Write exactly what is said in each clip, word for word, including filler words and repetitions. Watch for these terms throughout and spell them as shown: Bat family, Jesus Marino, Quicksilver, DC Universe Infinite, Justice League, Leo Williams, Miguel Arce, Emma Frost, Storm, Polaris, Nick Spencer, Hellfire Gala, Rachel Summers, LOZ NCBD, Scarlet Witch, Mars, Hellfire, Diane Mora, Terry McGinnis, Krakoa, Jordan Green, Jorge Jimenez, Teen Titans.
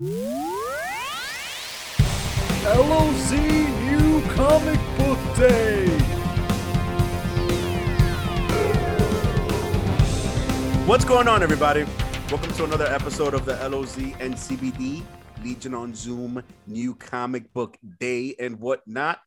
L O Z New Comic Book Day! What's going on, everybody? Welcome to another episode of the L O Z N C B D, Legion on Zoom, New Comic Book Day and whatnot.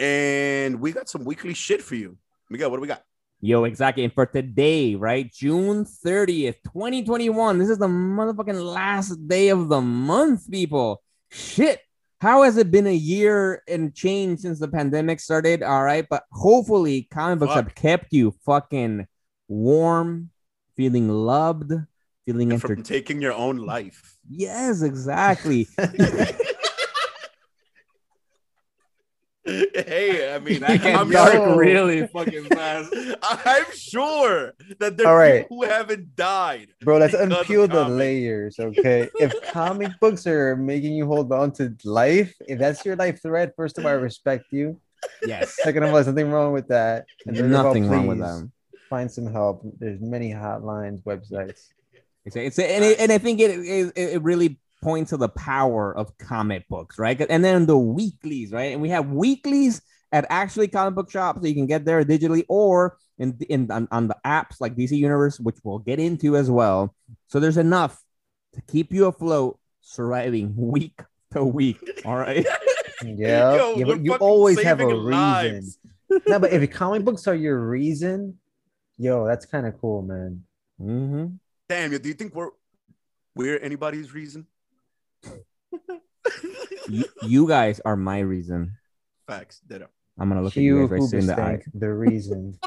And we got some weekly shit for you. Miguel, what do we got? Yo, exactly. And for today, right, June thirtieth, twenty twenty-one, this is the motherfucking last day of the month, people. Shit. How has it been a year and change since the pandemic started? All right. But hopefully comic books Fuck. have kept you fucking warm, feeling loved, feeling and from taking your own life. Yes, exactly. Hey, I mean, I can't I'm dark so... really fucking fast. I'm sure that there are right. people who haven't died. Bro, let's unpeel the layers, okay? If comic books are making you hold on to life, if that's your life thread, first of all, I respect you. Yes. Second of all, there's nothing wrong with that. And there's nothing all, wrong with them. Find some help. There's many hotlines, websites. It's a, it's a, and, it, and I think it it, it really... point to the power of comic books, right? And then the weeklies, right? And we have weeklies at actually comic book shops, so you can get there digitally or in in on, on the apps like D C Universe, which we'll get into as well. So there's enough to keep you afloat, surviving week to week. All right. Yeah. Yo, yeah, but you always have a reason. Lives. No, but if comic books are your reason, yo, that's kind of cool, man. Mm-hmm. Damn, do you think we're we're anybody's reason? you, you guys are my reason. Facts. Ditto. I'm gonna look Hugh at you guys right in the eye. The reason.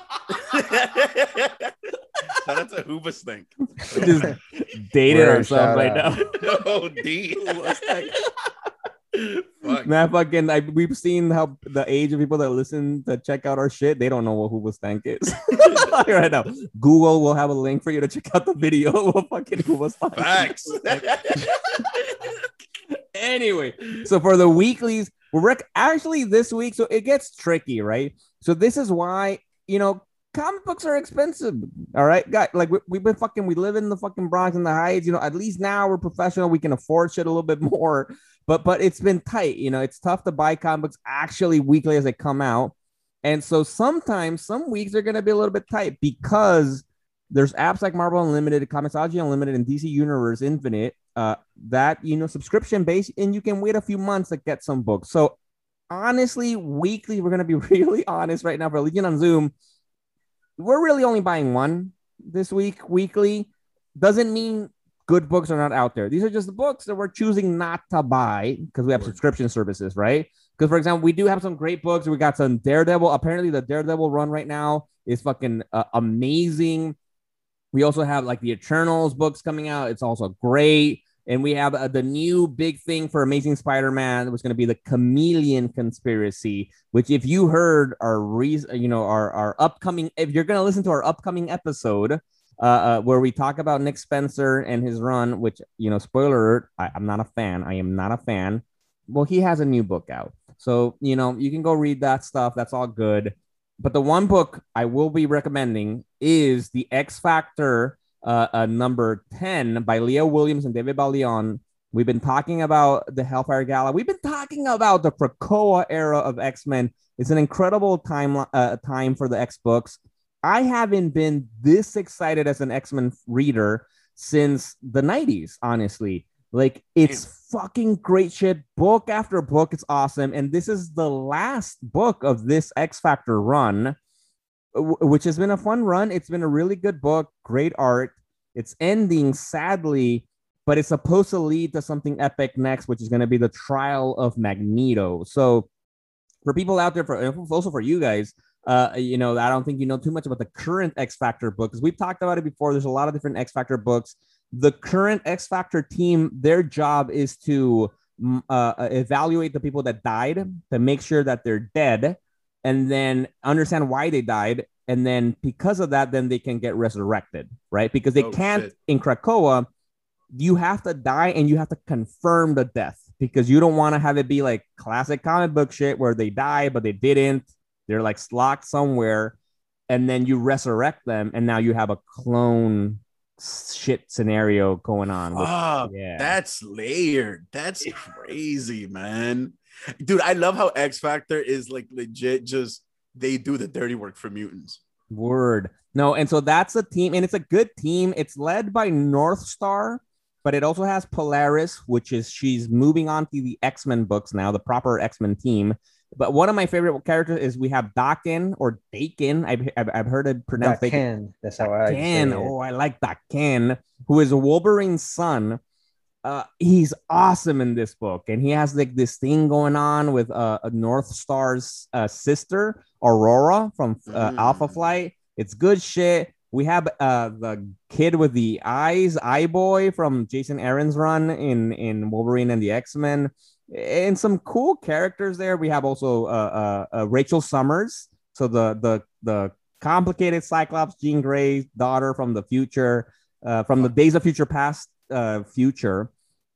No, that's a Hooba stink. Just dated ourselves right out. now. Oh, D. Fuck. Man, fucking, I, we've seen how the age of people that listen to check out our shit, they don't know what Hooba Stank is. Like right now, Google will have a link for you to check out the video of fucking Hooba Stank. Facts. Anyway, so for the weeklies, we're rec- actually this week, so it gets tricky, right? So this is why, you know, comic books are expensive, all right? God, like we, we've been fucking, we live in the fucking Bronx and the Heights, you know, at least now we're professional, we can afford shit a little bit more. But but it's been tight. You know, it's tough to buy comic books actually weekly as they come out. And so sometimes some weeks are going to be a little bit tight because there's apps like Marvel Unlimited, Comicsology Unlimited, and D C Universe Infinite uh, that, you know, subscription based, and you can wait a few months to get some books. So honestly, weekly, we're going to be really honest right now for Legion on Zoom. We're really only buying one this week. Weekly doesn't mean good books are not out there. These are just the books that we're choosing not to buy because we have subscription services, right? Because, for example, we do have some great books. We got some Daredevil. Apparently, the Daredevil run right now is fucking uh, amazing. We also have, like, the Eternals books coming out. It's also great. And we have uh, the new big thing for Amazing Spider-Man. It was going to be the Chameleon Conspiracy, which if you heard our, re- you know, our, our upcoming, if you're going to listen to our upcoming episode, Uh, uh, where we talk about Nick Spencer and his run, which, you know, spoiler alert, I, I'm not a fan. I am not a fan. Well, he has a new book out. So, you know, you can go read that stuff. That's all good. But the one book I will be recommending is the X Factor uh, uh, number ten by Leo Williams and David Baldeón. We've been talking about the Hellfire Gala. We've been talking about the Krakoa era of X-Men. It's an incredible time, uh, time for the X books. I haven't been this excited as an X-Men reader since the nineties, honestly. Like, it's Damn. fucking great shit. Book after book, it's awesome. And this is the last book of this X Factor run, w- which has been a fun run. It's been a really good book, great art. It's ending, sadly, but it's supposed to lead to something epic next, which is going to be the Trial of Magneto. So for people out there, for also for you guys, Uh, you know, I don't think you know too much about the current X Factor book because we've talked about it before. There's a lot of different X Factor books. The current X Factor team, their job is to uh, evaluate the people that died, to make sure that they're dead, and then understand why they died. And then because of that, then they can get resurrected, right? Because they oh, can't shit. in Krakoa. You have to die and you have to confirm the death because you don't want to have it be like classic comic book shit where they die, but they didn't. They're like locked somewhere, and then you resurrect them, and now you have a clone shit scenario going on. With, oh, yeah. That's layered. That's crazy, man. Dude, I love how X Factor is like legit. Just they do the dirty work for mutants. Word. No, and so that's a team, and it's a good team. It's led by Northstar, but it also has Polaris, which is she's moving on to the X-Men books now, the proper X-Men team. But one of my favorite characters is we have Daken or Daken. I've, I've, I've heard it pronounced Daken. That's how I say it. Oh, I like Daken, who is Wolverine's son. Uh, he's awesome in this book. And he has like this thing going on with uh, a North Star's uh, sister, Aurora from uh, mm. Alpha Flight. It's good shit. We have uh, the kid with the eyes, Eye Boy from Jason Aaron's run in, in Wolverine and the X-Men. And some cool characters there. We have also uh, uh, uh, Rachel Summers, so the the the complicated Cyclops, Jean Grey's daughter from the future, uh, from the Days of Future Past uh, future.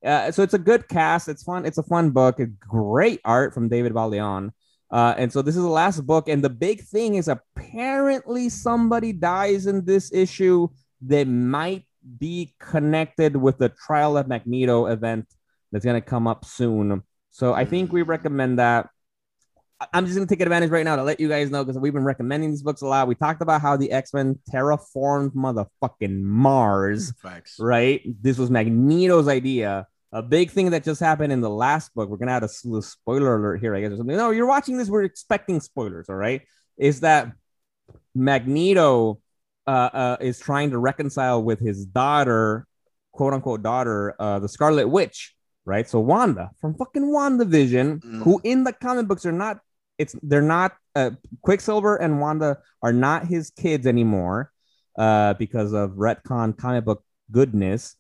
Uh, so it's a good cast. It's fun. It's a fun book. It's great art from David Baldeón. Uh, and so this is the last book. And the big thing is apparently somebody dies in this issue that might be connected with the Trial of Magneto event that's going to come up soon. So I think we recommend that. I'm just going to take advantage right now to let you guys know, because we've been recommending these books a lot. We talked about how the X-Men terraformed motherfucking Mars, facts, right? This was Magneto's idea. A big thing that just happened in the last book, we're going to add a spoiler alert here, I guess, or something. No, you're watching this, we're expecting spoilers, all right? Is that Magneto uh, uh, is trying to reconcile with his daughter, quote-unquote daughter, uh, the Scarlet Witch, right? So Wanda from fucking WandaVision, mm. who in the comic books are not, it's they're not, uh, Quicksilver and Wanda are not his kids anymore uh, because of retcon comic book goodness.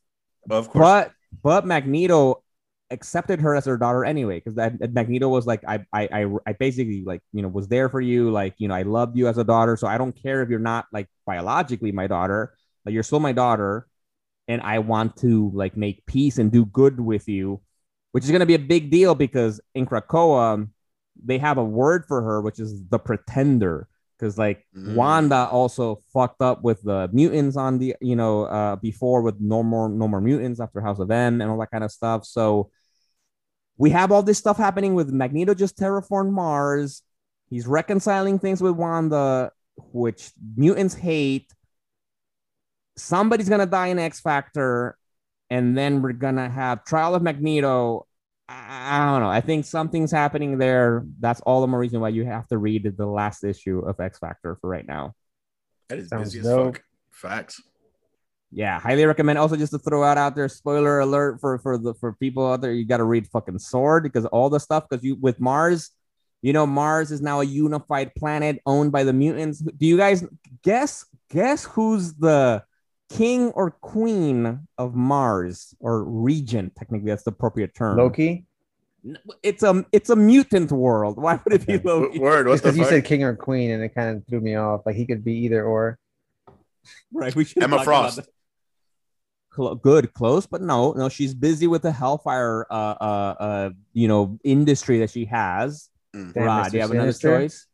Of course. But, but Magneto accepted her as her daughter anyway, because that Magneto was like, I, I, I, I basically like, you know, was there for you. Like, you know, I loved you as a daughter. So I don't care if you're not like biologically my daughter, but you're still my daughter. And I want to like make peace and do good with you, which is going to be a big deal because in Krakoa, they have a word for her, which is the pretender. Because like mm. Wanda also fucked up with the mutants on the, you know, uh, before with no more, no more mutants after House of M and all that kind of stuff. So we have all this stuff happening with Magneto just terraformed Mars. He's reconciling things with Wanda, which mutants hate. Somebody's going to die in X Factor, and then we're going to have Trial of Magneto. I, I don't know. I think something's happening there. That's all the more reason why you have to read the last issue of X Factor for right now. That is busy as fuck. Facts. Yeah, highly recommend. Also, just to throw out out there, spoiler alert for, for, the, for people out there, you got to read fucking Sword, because all the stuff, because you with Mars, you know, Mars is now a unified planet owned by the mutants. Do you guys guess? Guess who's the king or queen of Mars, or regent, technically that's the appropriate term. Loki? It's a it's a mutant world. Why would it be Loki? Word, what's the fuck? You said king or queen and it kind of threw me off. Like he could be either or. Right. We should Emma Frost. Cl- good, close, but no, no. She's busy with the Hellfire, uh, uh, uh you know, industry that she has. Mm. Damn, Rod, do you have another choice?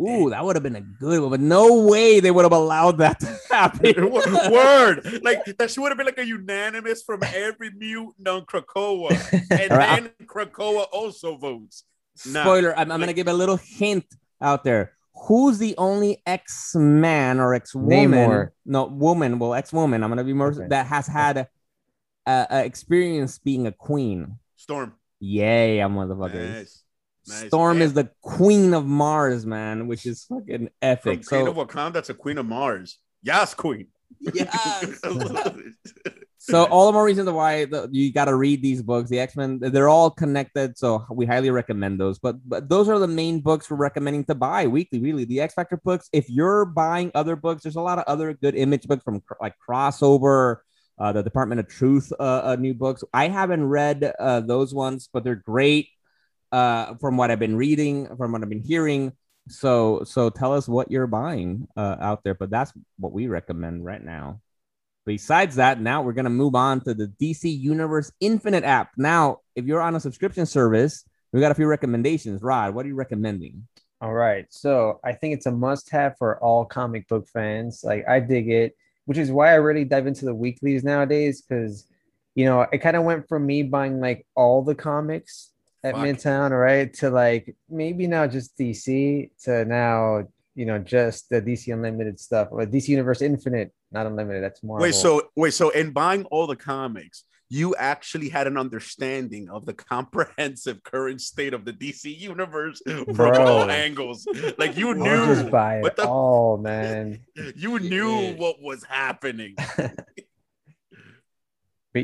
Ooh, that would have been a good one, but no way they would have allowed that to happen. Word. Like, that should have been like a unanimous from every mutant on Krakoa. And right, then I'm, Krakoa also votes. Nah. Spoiler, I'm, I'm going to give a little hint out there. Who's the only X-man or X-woman? No, woman. Well, X-woman. I'm going to be more... Okay. That has had a, a, a experience being a queen. Storm. Yay, I'm one of the fuckers. Nice. Nice. Storm, man, is the queen of Mars, man, which is fucking epic. From Queen so, of Wakanda, that's a queen of Mars. Yes, queen. Yes. So all the more reasons why the, you got to read these books. The X-Men, they're all connected, so we highly recommend those. But but those are the main books we're recommending to buy weekly, really. The X Factor books. If you're buying other books, there's a lot of other good Image books from like Crossover, uh, the Department of Truth, uh, uh, new books. I haven't read uh, those ones, but they're great. Uh, from what I've been reading, from what I've been hearing. So, so tell us what you're buying uh, out there. But that's what we recommend right now. Besides that, now we're going to move on to the D C Universe Infinite app. Now, if you're on a subscription service, we got a few recommendations. Rod, what are you recommending? All right. So I think it's a must have for all comic book fans. Like I dig it. which is why I really dive into the weeklies nowadays, because, you know, it kind of went from me buying like all the comics at Fuck. Midtown, right, to like maybe now just D C, to now, you know, just the D C Unlimited stuff, or D C Universe Infinite, not Unlimited. That's Marvel. Wait, so wait, so in buying all the comics, you actually had an understanding of the comprehensive current state of the D C universe from Bro. all angles. Like you knew, I'll just buy it all, man. You knew yeah. what was happening. But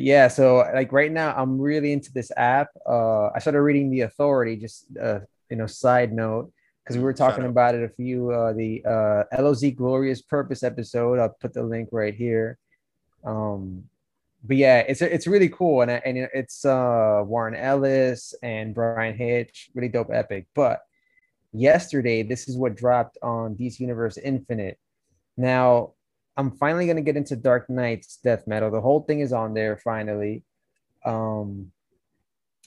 yeah, so like right now, I'm really into this app. Uh, I started reading The Authority. Just uh, you know, side note, because we were talking about it a few uh, the uh, L O Z Glorious Purpose episode. I'll put the link right here. Um, But yeah, it's it's really cool, and and it's uh, Warren Ellis and Brian Hitch, really dope epic. But yesterday, this is what dropped on D C Universe Infinite. Now, I'm finally gonna get into Dark Knight's Death Metal. The whole thing is on there finally. Um,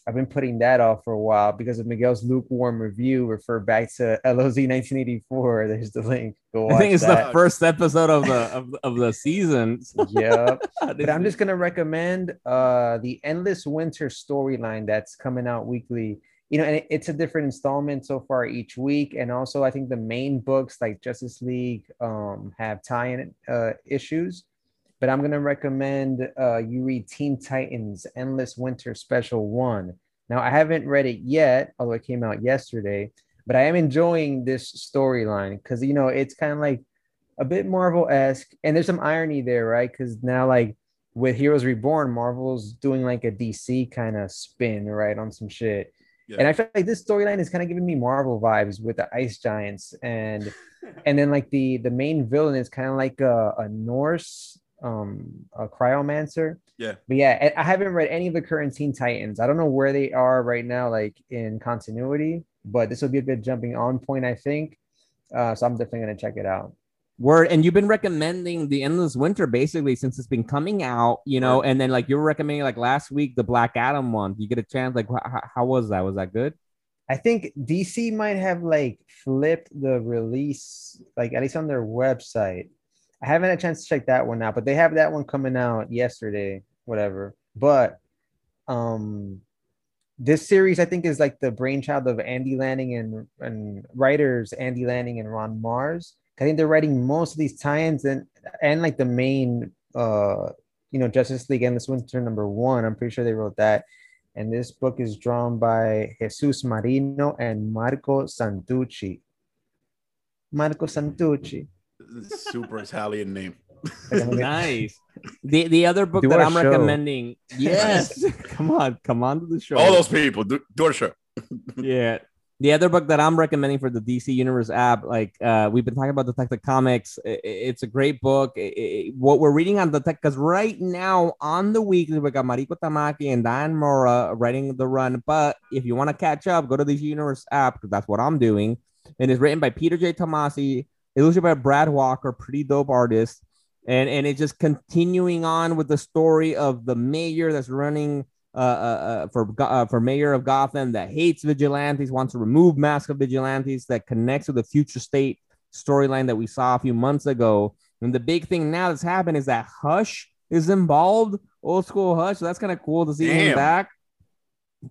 I've been putting that off for a while because of Miguel's lukewarm review. Refer back to L O Z nineteen eighty-four. There's the link. Go I think it's that. the first episode of the of, of the season. Yep. But I'm just gonna recommend uh, the Endless Winter storyline that's coming out weekly. You know, and it, it's a different installment so far each week. And also, I think the main books like Justice League um, have tie-in uh, issues. But I'm going to recommend uh, you read Teen Titans Endless Winter Special one. Now, I haven't read it yet, although it came out yesterday. But I am enjoying this storyline because, you know, it's kind of like a bit Marvel-esque. And there's some irony there, right? Because now, like, with Heroes Reborn, Marvel's doing, like, a D C kind of spin, right, on some shit. Yeah. And I feel like this storyline is kind of giving me Marvel vibes with the Ice Giants. And and then, like, the, the main villain is kind of like a, a Norse... um a cryomancer. Yeah, but yeah, I haven't read any of the current Teen Titans. I don't know where they are right now, like in continuity, but this will be a good jumping on point, I think. Uh so I'm definitely gonna check it out. Word. And you've been recommending the Endless Winter basically since it's been coming out, you know. Right. And then like you were recommending like last week the Black Adam one. You get a chance, like how, how was that? Was that good? I think D C might have like flipped the release, like at least on their website. I haven't had a chance to check that one out, but they have that one coming out yesterday, whatever. But um, this series, I think, is like the brainchild of Andy Lanning and, and writers Andy Lanning and Ron Mars. I think they're writing most of these tie-ins and, and like the main, uh, you know, Justice League Endless Winter number one. I'm pretty sure they wrote that. And this book is drawn by Jesus Marino and Marco Santucci. Marco Santucci. Super Italian name. Nice. The the other book do that I'm show. recommending. Yes. Come on. Come on to the show. All those people. Do, do our show. Yeah. The other book that I'm recommending for the D C Universe app, like uh, we've been talking about Detective Comics. It, it's a great book. It, it, what we're reading on Detective, because right now on the weekly, we got Mariko Tamaki and Diane Mora writing the run. But if you want to catch up, go to the D C Universe app, because that's what I'm doing. And it's written by Peter J. Tomasi. Illustrated by Brad Walker, pretty dope artist. And, and it's just continuing on with the story of the mayor that's running uh, uh, for uh, for mayor of Gotham that hates vigilantes, wants to remove mask of vigilantes, that connects with the future state storyline that we saw a few months ago. And the big thing now that's happened is that Hush is involved, old school Hush. So that's kind of cool to see Damn. him back.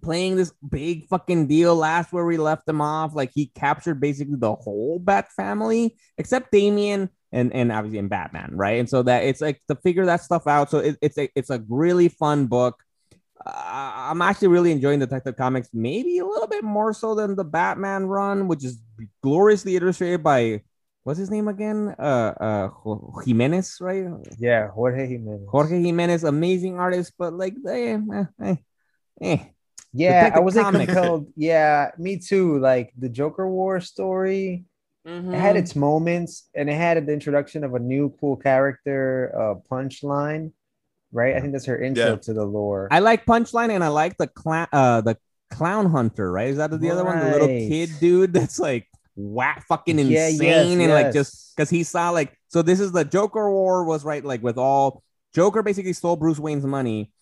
Playing this big fucking deal. Last where we left him off, like he captured basically the whole Bat family except Damian and and obviously in Batman, right? And so that it's like to figure that stuff out. So it, it's a it's a really fun book. Uh, I'm actually really enjoying Detective Comics, maybe a little bit more so than the Batman run, which is gloriously illustrated by what's his name again? Uh, uh, Jimenez, right? Yeah, Jorge Jimenez. Jorge Jimenez, amazing artist, but like, eh, eh, eh. Yeah, Detective I wasn't Comics. compelled. Yeah, me too. Like the Joker War story, mm-hmm. it had its moments, and it had the introduction of a new cool character, uh, Punchline, right? I think that's her intro yeah. to the lore. I like Punchline, and I like the clown, uh, the Clown Hunter, right? Is that the right. other one? The little kid dude that's like whack, fucking insane, yeah, yes, and yes. like just because he saw like. So this is the Joker War was right, like with all Joker basically stole Bruce Wayne's money.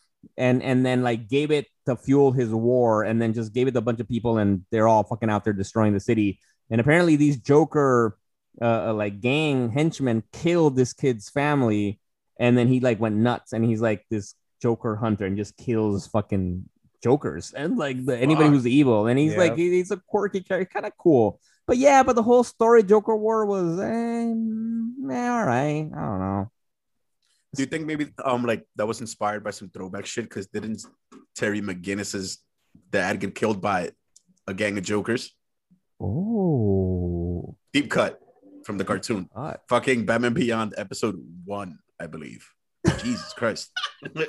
And and then like gave it to fuel his war, and then just gave it to a bunch of people, and they're all fucking out there destroying the city. And apparently these Joker uh, like gang henchmen killed this kid's family, And then he like went nuts and he's like this Joker hunter and just kills fucking Jokers and like the, anybody who's evil. And he's yeah. like, he, he's a quirky character, kind of cool. But yeah, but the whole story Joker War was, eh, eh, all right. I don't know. Do you think maybe um like that was inspired by some throwback shit? Because didn't Terry McGinnis's dad get killed by a gang of Jokers? Oh, deep cut from the cartoon. God. Fucking Batman Beyond episode one, I believe. Jesus Christ!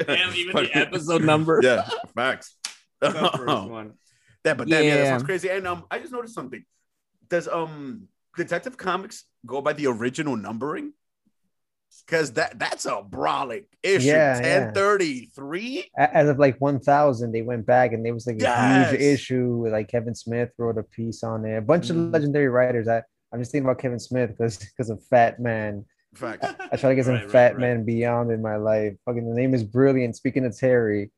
Damn, even the episode number. Yeah, facts. That's the first one. Yeah, but damn, yeah. yeah, that sounds crazy. And um, I just noticed something. Does um Detective Comics go by the original numbering? Because that that's a brolic issue. Yeah, ten thirty-three Yeah. As of like one thousand they went back and there was like a yes. huge issue with like Kevin Smith wrote a piece on there. A bunch mm. of legendary writers. I, I'm just thinking about Kevin Smith because because of Fat Man. Fact. I, I try to get some right, Fat right, Man right. Beyond in my life. Fucking the name is brilliant. Speaking of Terry.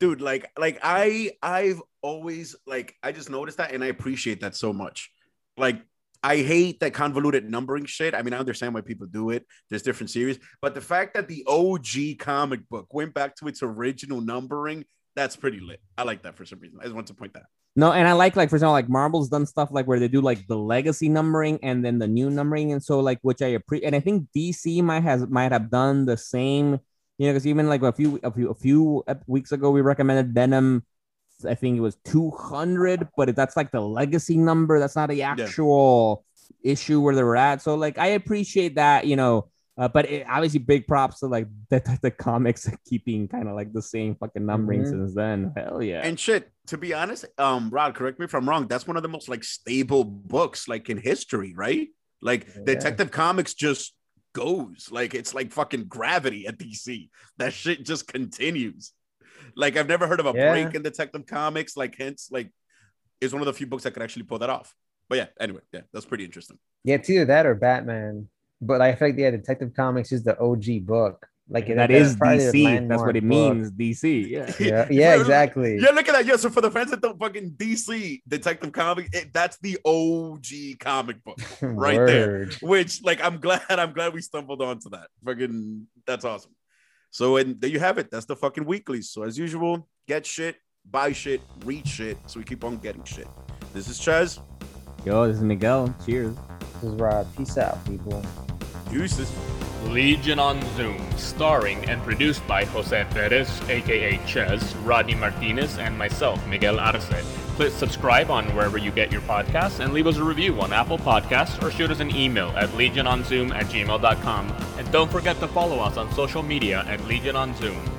Dude, like like I I've always like I just noticed that and I appreciate that so much. Like I hate that convoluted numbering shit. I mean, I understand why people do it. There's different series, but the fact that the O G comic book went back to its original numbering, that's pretty lit. I like that for some reason. I just want to point that out. No, and I like, like, for example, like Marvel's done stuff like where they do like the legacy numbering and then the new numbering. And so like, which I appreciate. And I think D C might has might have done the same, you know, because even like a few, a few, a few weeks ago, we recommended Venom. I think it was two hundred but that's like the legacy number. That's not the actual yeah. issue where they were at. So like, I appreciate that, you know, uh, but it, obviously big props to like the, the, the comics keeping kind of like the same fucking numbering mm-hmm. since then. Hell yeah. And shit. To be honest, um, Rod, correct me if I'm wrong. That's one of the most like stable books like in history, right? Like yeah. Detective Comics just goes like it's like fucking gravity at D C. That shit just continues. Like I've never heard of a yeah. break in Detective Comics. Like hence, like it's one of the few books that could actually pull that off. But yeah, anyway, yeah, that's pretty interesting. Yeah, it's either that or Batman. But I feel like yeah, Detective Comics is the O G book. Like that is D C. That's what it means. D C. Yeah. Yeah. Yeah. Exactly. Yeah. Look at that. Yeah. So for the fans that don't fucking D C Detective Comics, it, that's the O G comic book right there. Which, like, I'm glad. I'm glad we stumbled onto that. Fucking, that's awesome. So, and there you have it. That's the fucking weekly. So as usual, get shit, buy shit, read shit. So we keep on getting shit. This is Chaz. Yo, this is Miguel. Cheers. This is Rob. Peace out, people. Deuces. Legion on Zoom, starring and produced by Jose Perez, aka Chaz, Rodney Martinez, and myself, Miguel Arce. Click subscribe on wherever you get your podcasts and leave us a review on Apple Podcasts or shoot us an email at legiononzoom at gmail dot com. And don't forget to follow us on social media at Legion on Zoom.